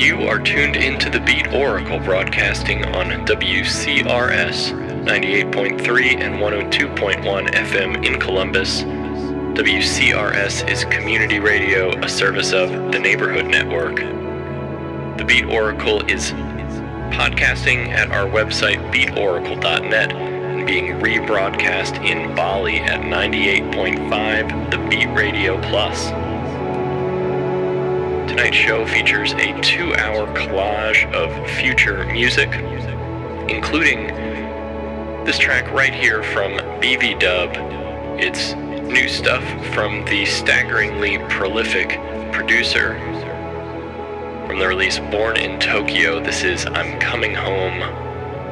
You are tuned into the Beat Oracle broadcasting on WCRS 98.3 and 102.1 FM in Columbus. WCRS is community radio, a service of the Neighborhood Network. The Beat Oracle is podcasting at our website beatoracle.net and being rebroadcast in Bali at 98.5 The Beat Radio Plus. Tonight's show features a 2-hour collage of future music, including this track right here from bvdub. It's new stuff from the staggeringly prolific producer. From the release Born in Tokyo, this is I'm Coming Home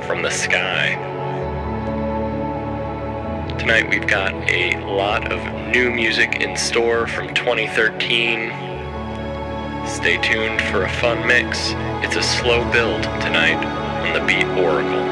from the Sky. Tonight we've got a lot of new music in store from 2013. Stay tuned for a fun mix. It's a slow build tonight on the Beat Oracle.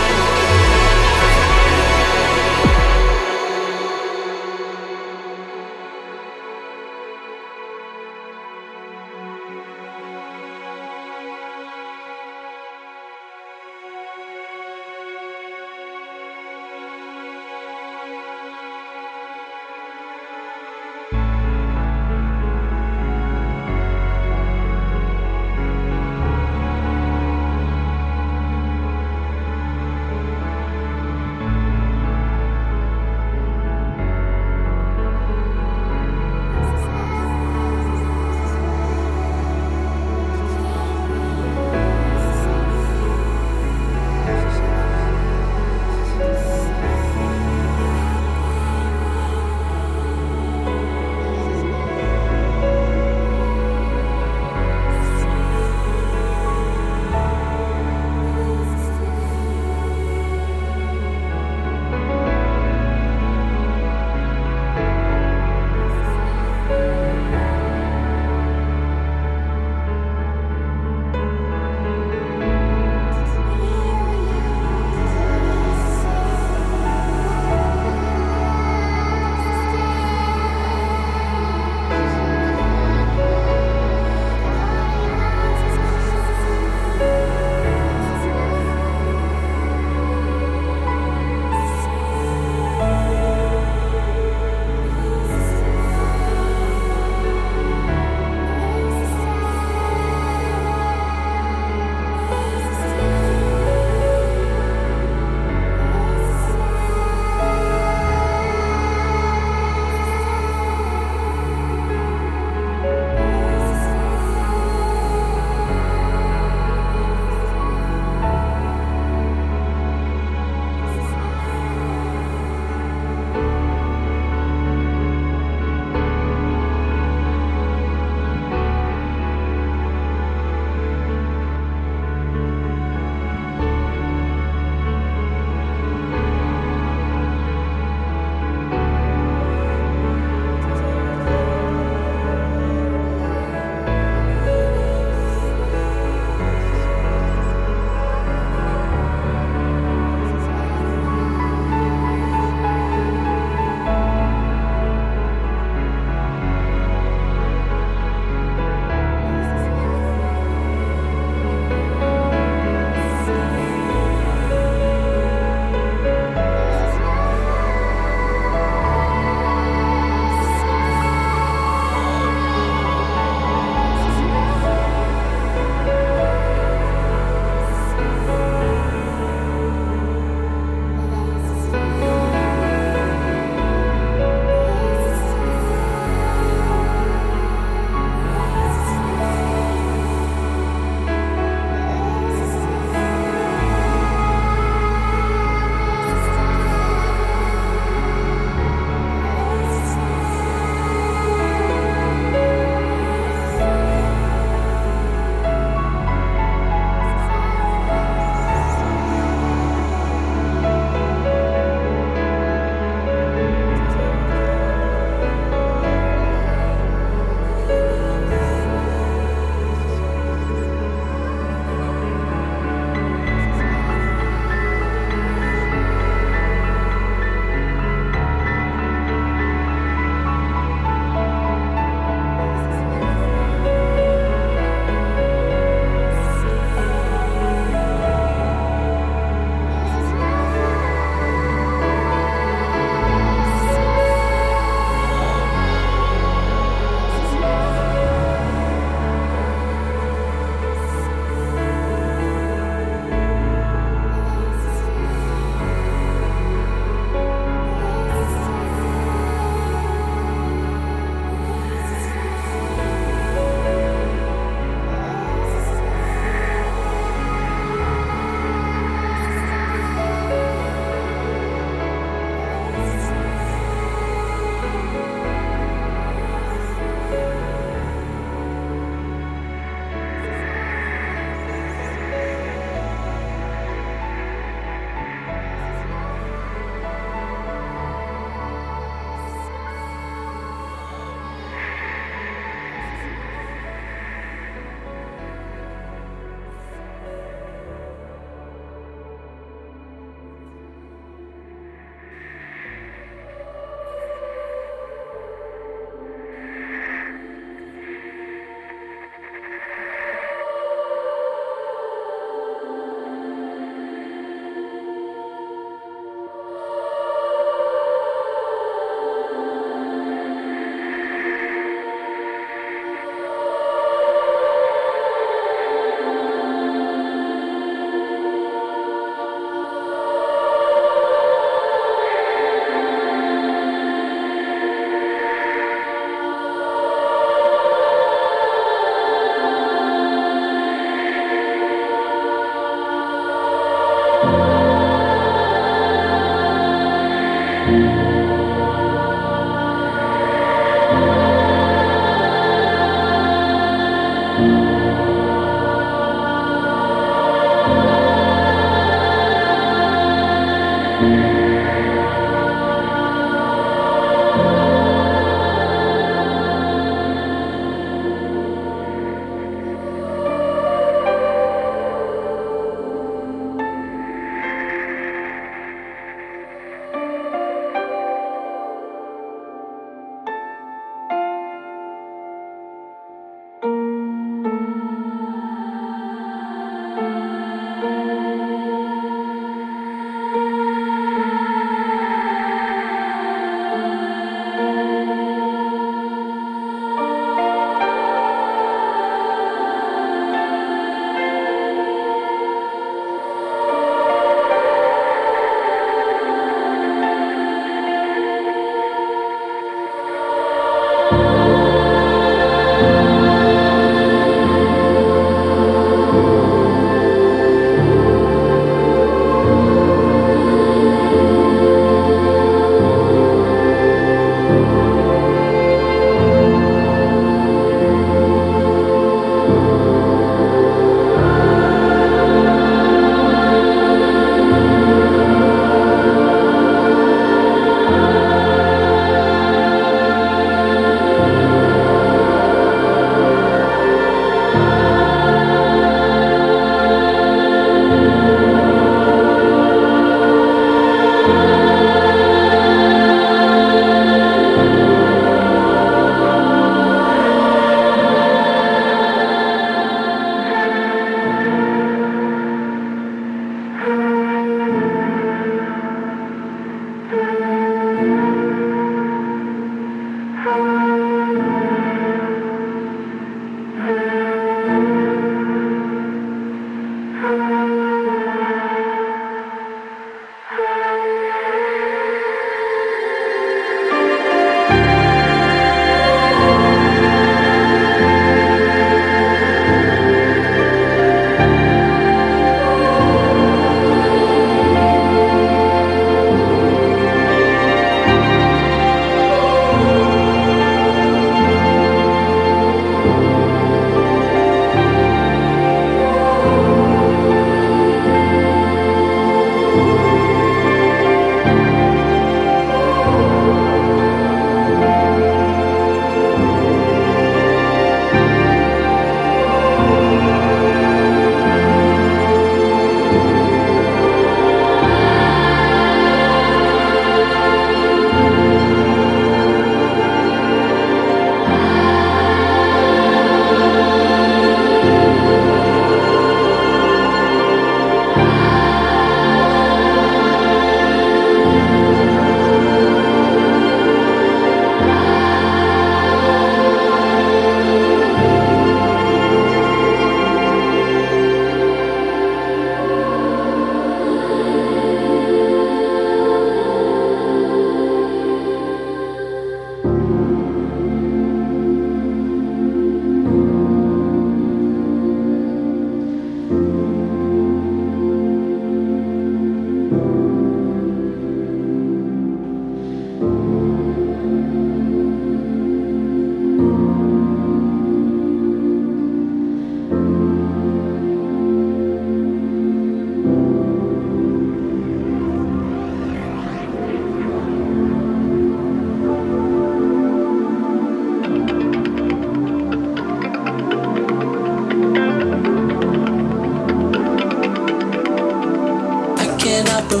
can operate.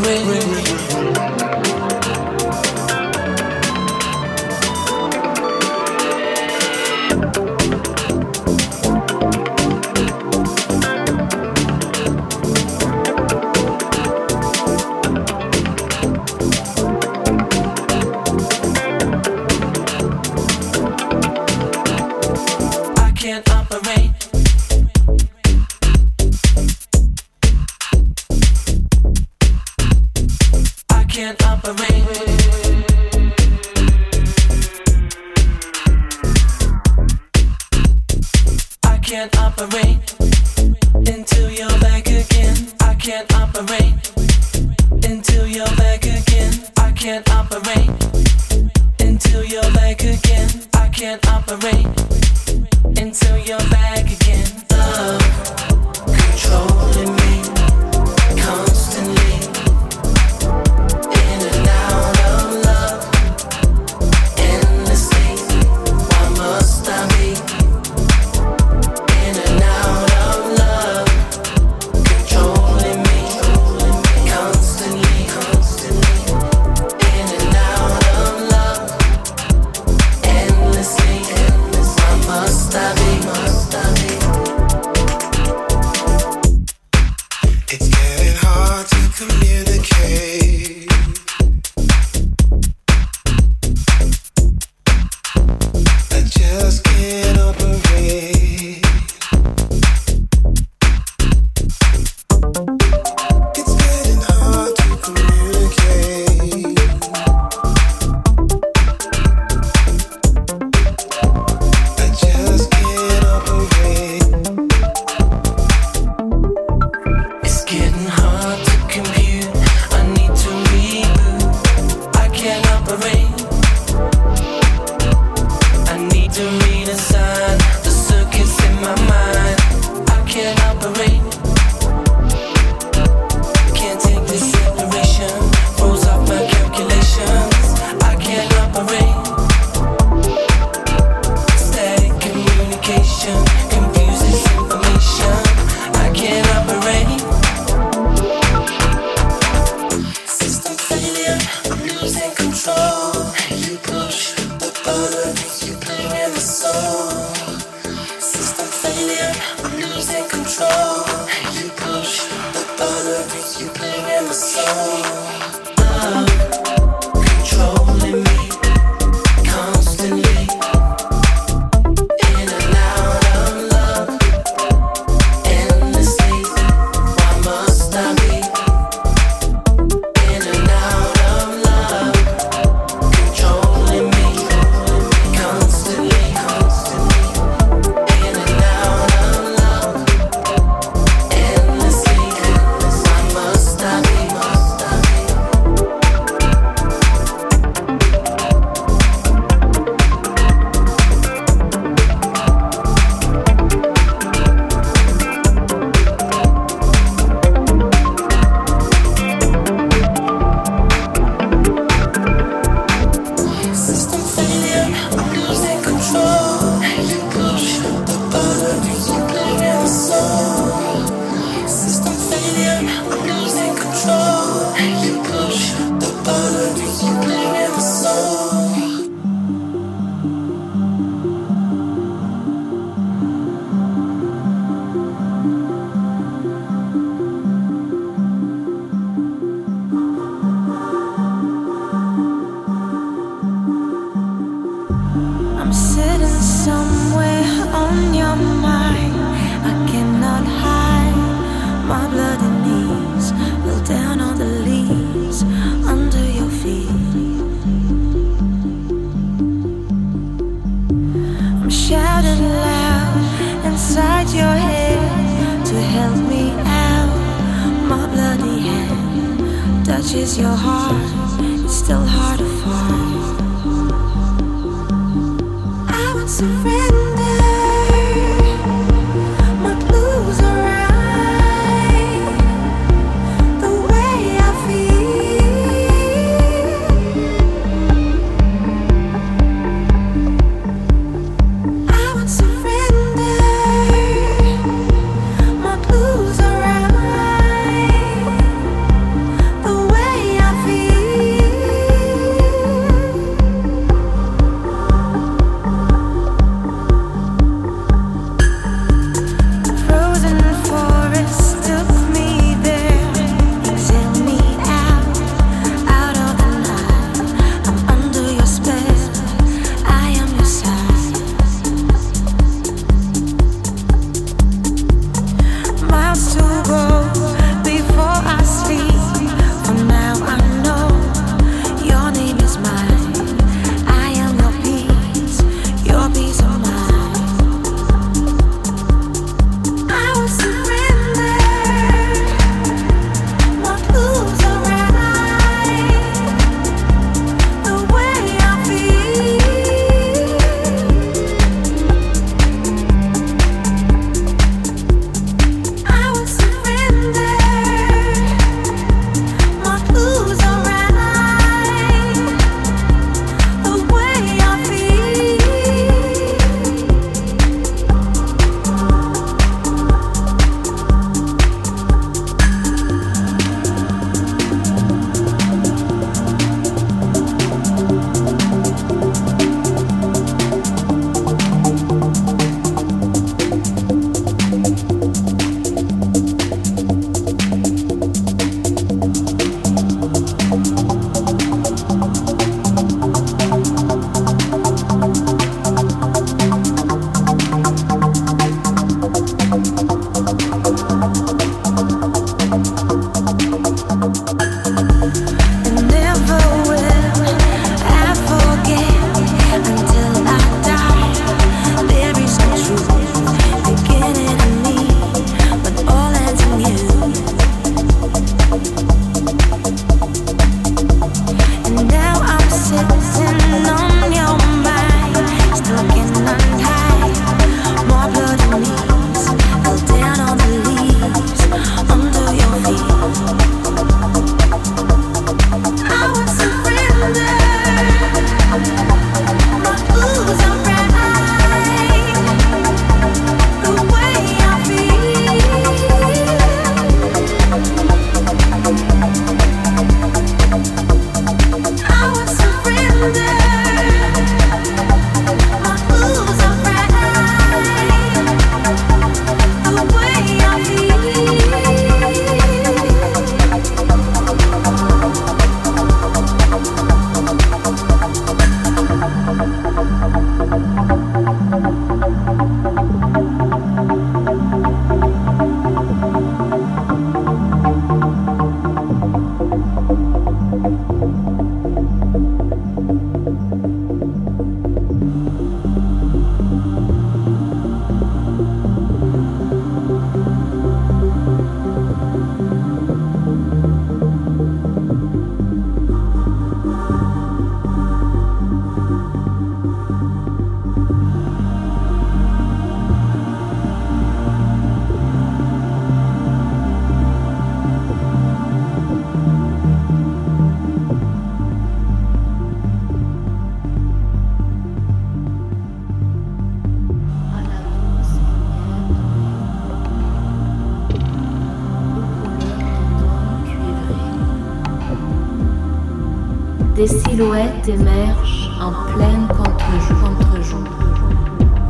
Des silhouettes émergent en pleine contre-jour.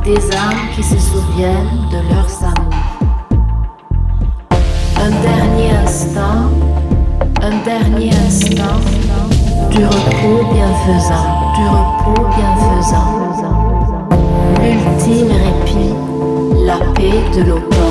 Des âmes qui se souviennent de leurs amours. Un dernier instant du repos bienfaisant. L'ultime répit, la paix de l'automne.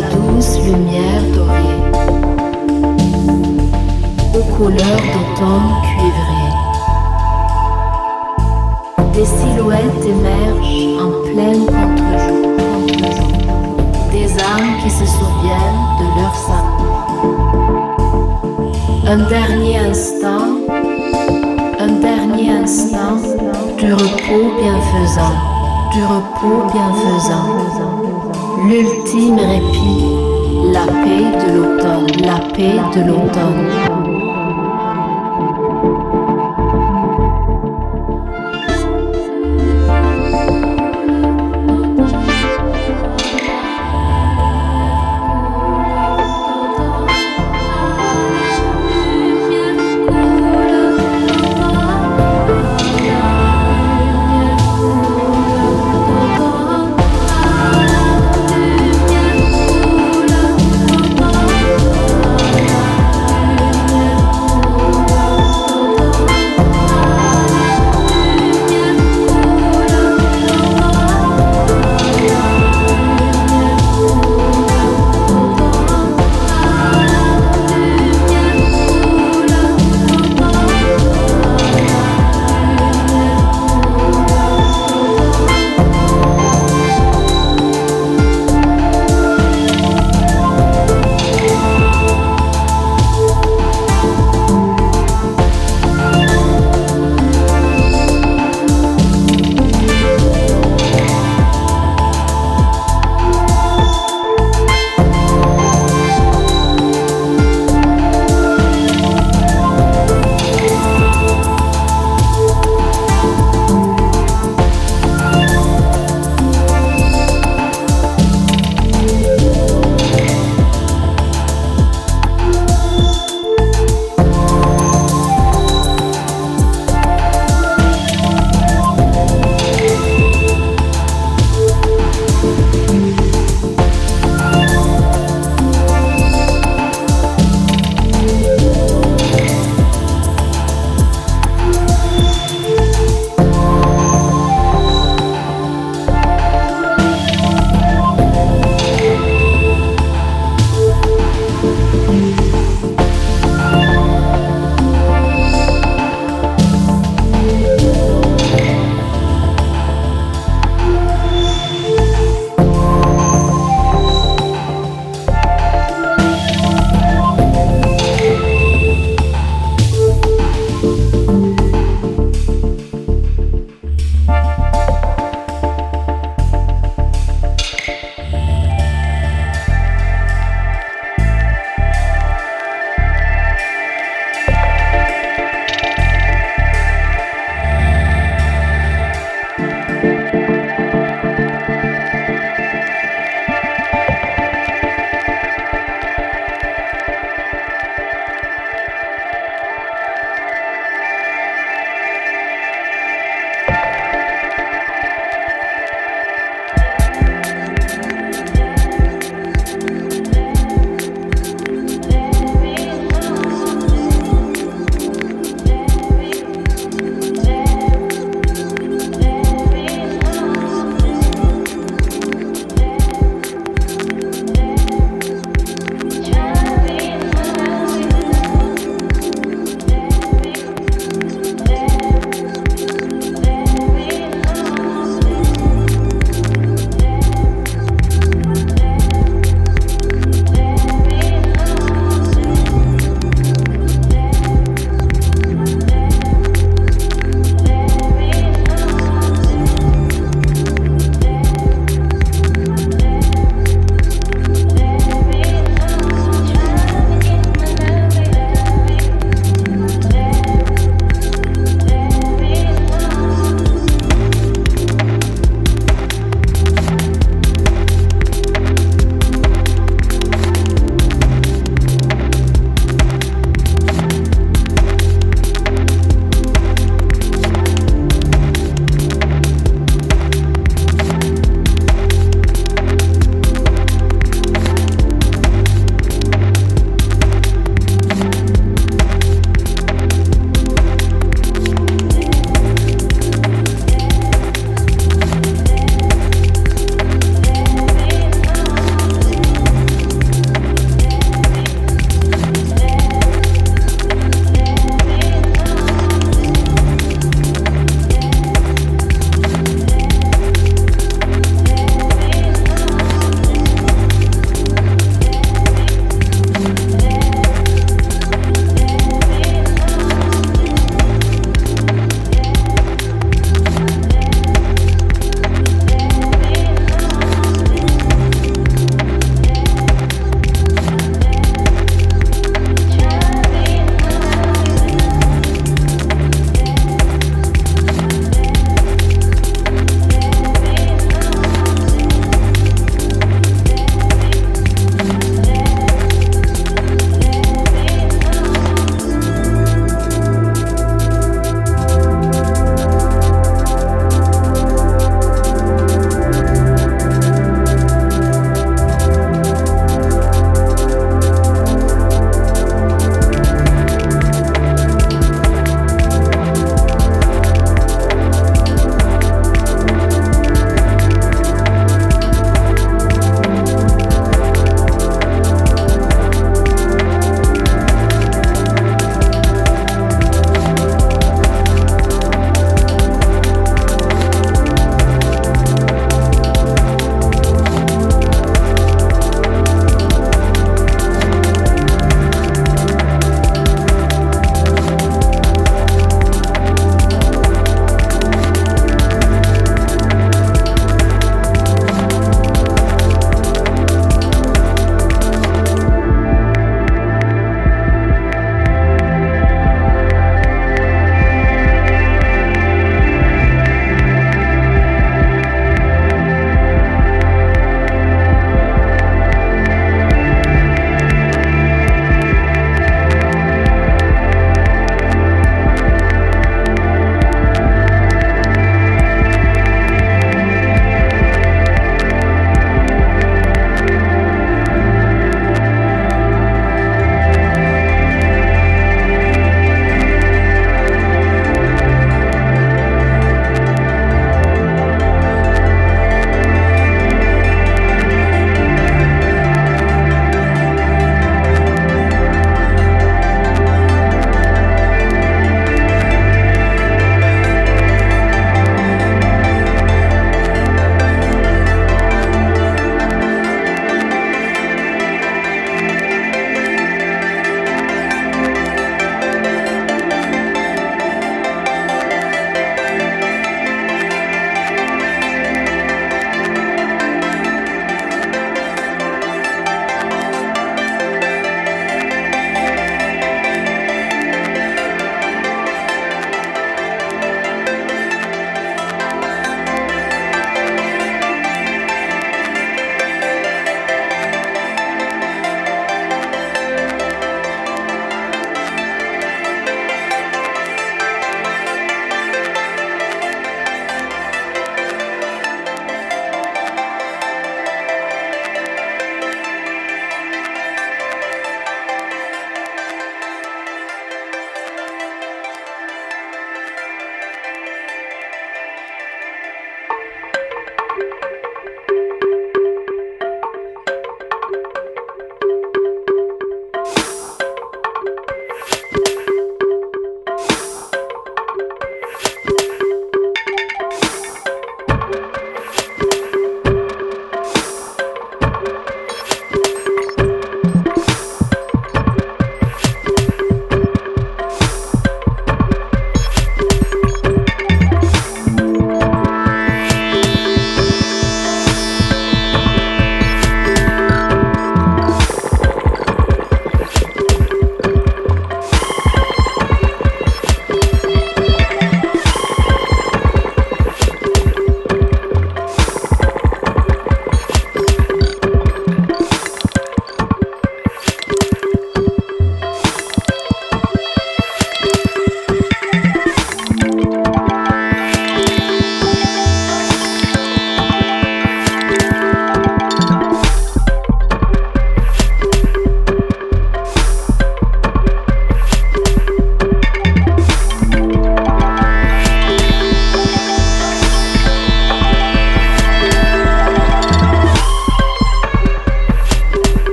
la douce lumière dorée, aux couleurs d'automne cuivrées. Des silhouettes émergent en pleine contre-jour, des âmes qui se souviennent de leurs amours. Un dernier instant du repos bienfaisant. Du repos bienfaisant, l'ultime répit, la paix de l'automne, la paix de l'automne.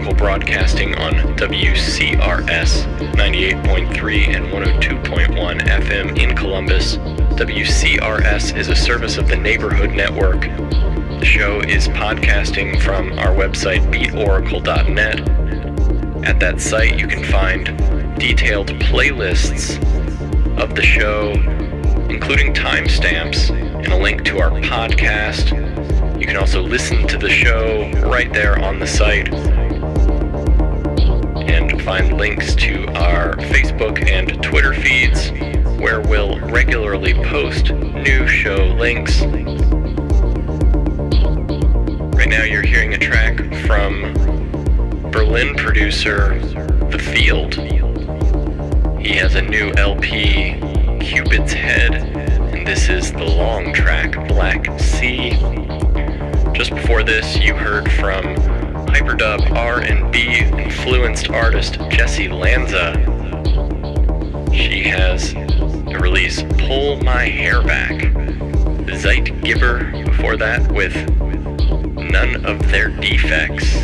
Oracle broadcasting on WCRS 98.3 and 102.1 FM in Columbus. WCRS is a service of the Neighborhood Network. The show is podcasting from our website beatoracle.net. At that site you can find detailed playlists of the show, including timestamps and a link to our podcast. You can also listen to the show right there on the site and find links to our Facebook and Twitter feeds where we'll regularly post new show links. Right now you're hearing a track from Berlin producer The Field. He has a new LP, Cupid's Head, and this is the long track, Black Sea. Just before this, you heard from hyperdub R&B influenced artist Jessy Lanza. She has the release Pull My Hair Back. Zeitgeber before that with None of Their Defects.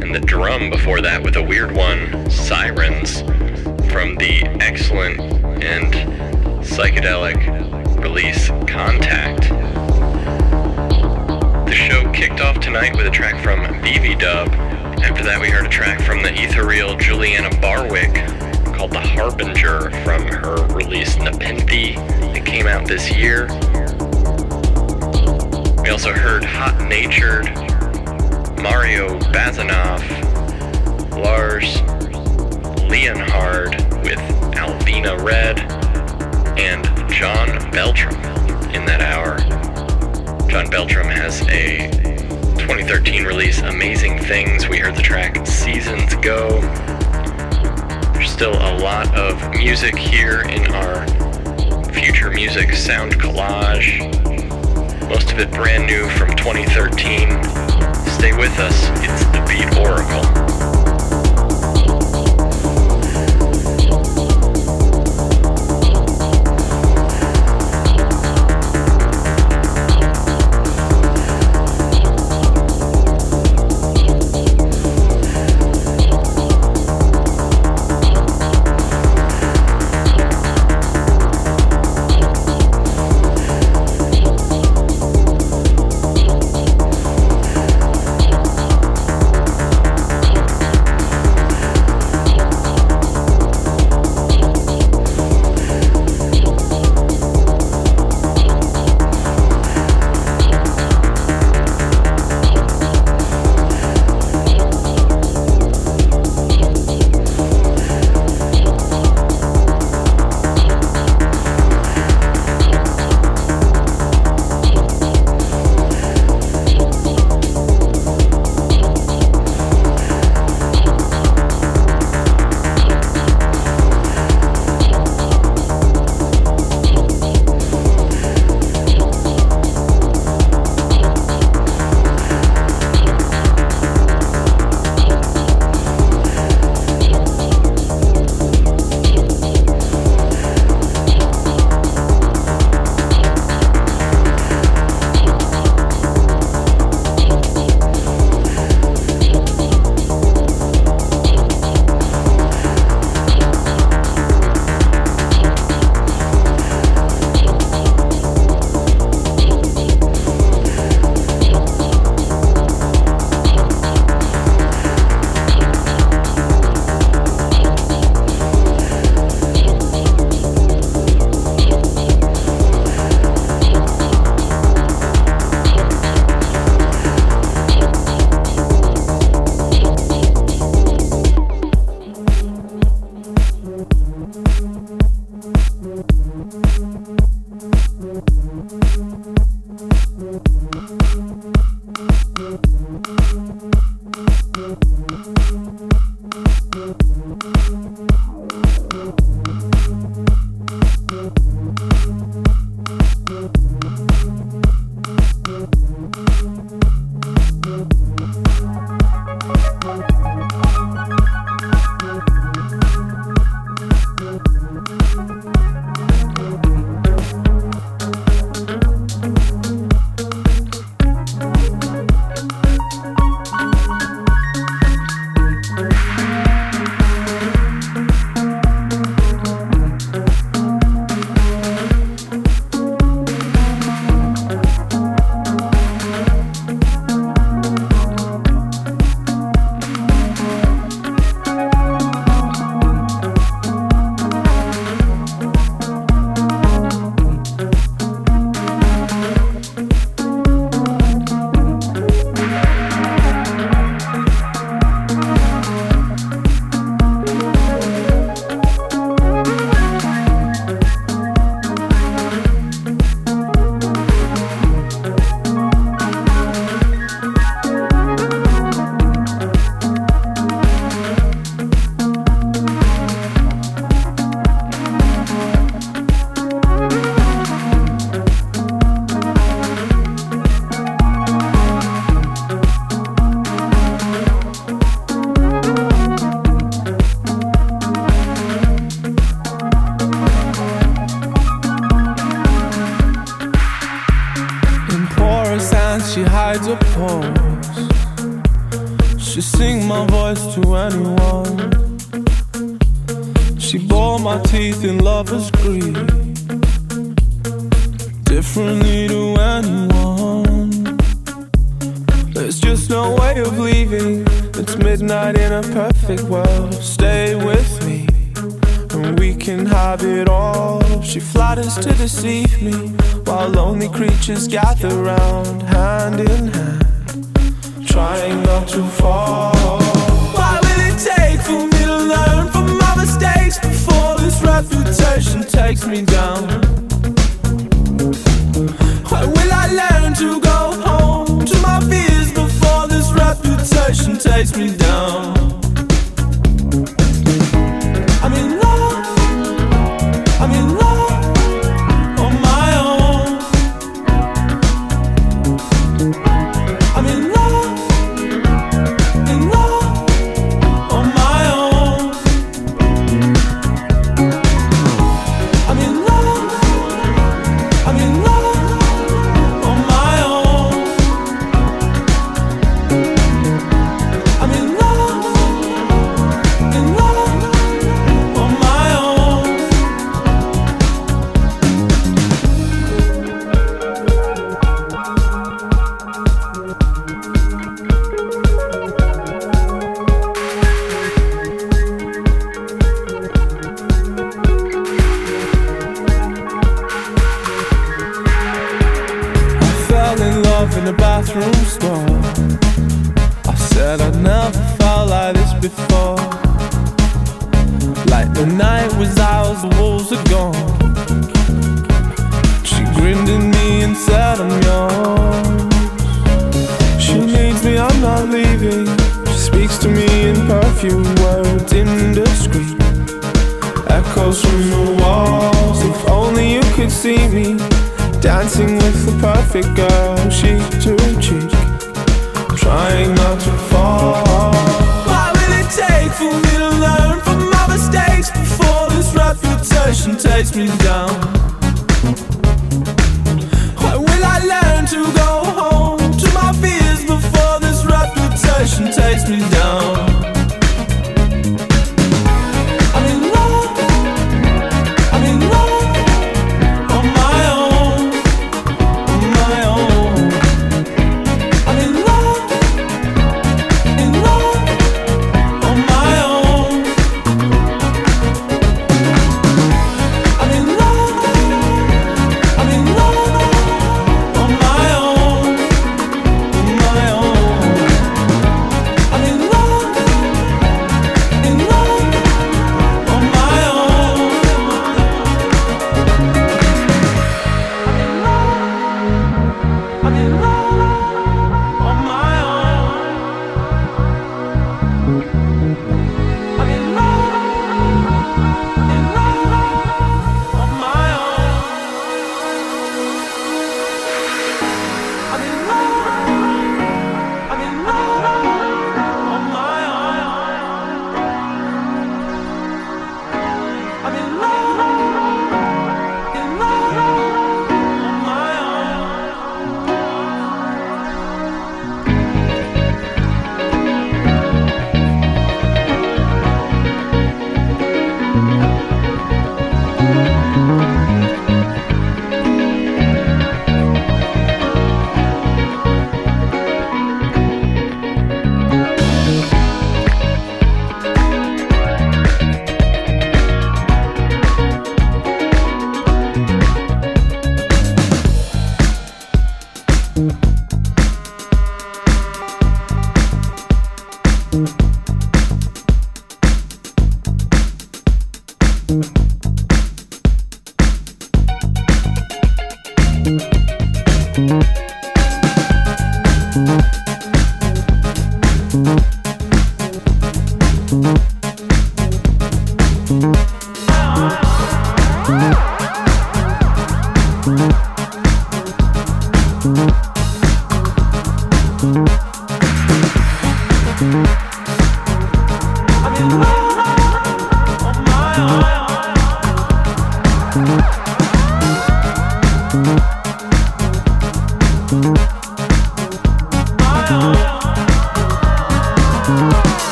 And the drum before that with a weird one, Sirens, from the excellent and psychedelic release Contact. The show kicked off tonight with a track from bvdub. After that we heard a track from the ethereal Juliana Barwick called The Harbinger from her release Nepenthe that came out this year. We also heard Hot Natured, Mario Bazanoff, Lars Leonhard with Alvina Red, and John Beltran in that hour. John Beltran has a 2013 release, Amazing Things. We heard the track Seasons Go. There's still a lot of music here in our future music sound collage. Most of it brand new from 2013. Stay with us. It's the Beat Oracle. hides a pose. She sing my voice to anyone. She bore my teeth in lover's greed, differently to anyone. There's just no way of leaving. It's midnight in a perfect world. Stay with me and we can have it all. She flatters to deceive me while lonely creatures gather round, hand in hand, trying not to fall. What will it take for me to learn from my mistakes before this reputation takes me down? When will I learn to go home to my fears before this reputation takes me down?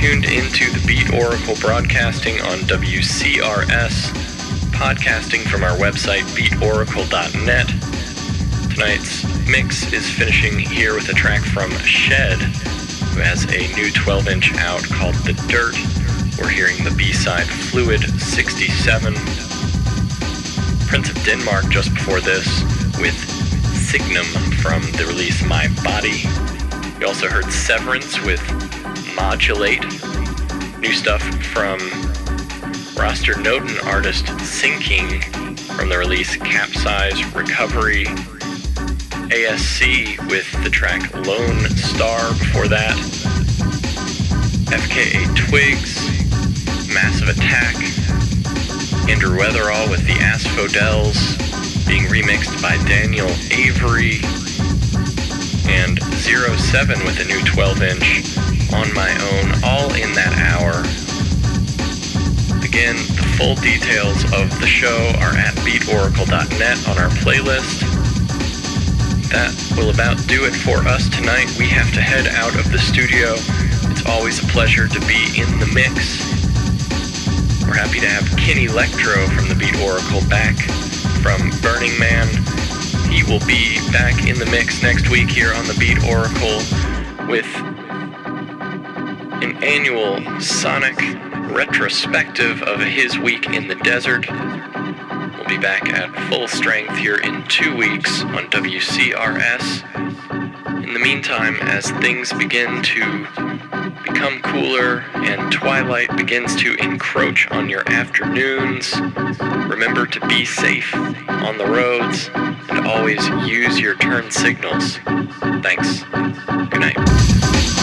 tuned into the Beat Oracle broadcasting on WCRS, podcasting from our website, beatoracle.net. Tonight's mix is finishing here with a track from Shed, who has a new 12-inch out called The Dirt. We're hearing the B-side Fluid 67. Prince of Denmark just before this with Signum from the release My Body. You also heard Severance with Modulate. New stuff from Roster Noten artist Sinking from the release Capsize Recovery. ASC with the track Lone Star before that. FKA Twigs, Massive Attack. Andrew Weatherall with the Asphodels being remixed by Daniel Avery. And 07 with a new 12-inch On My Own, all in that hour. Again, the full details of the show are at beatoracle.net on our playlist. That will about do it for us tonight. We have to head out of the studio. It's always a pleasure to be in the mix. We're happy to have Kenny Electro from the Beat Oracle back from Burning Man. He will be back in the mix next week here on the Beat Oracle with an annual sonic retrospective of his week in the desert. Be back at full strength here in 2 weeks on WCRS. In the meantime, as things begin to become cooler and twilight begins to encroach on your afternoons, remember to be safe on the roads and always use your turn signals. Thanks. Good night.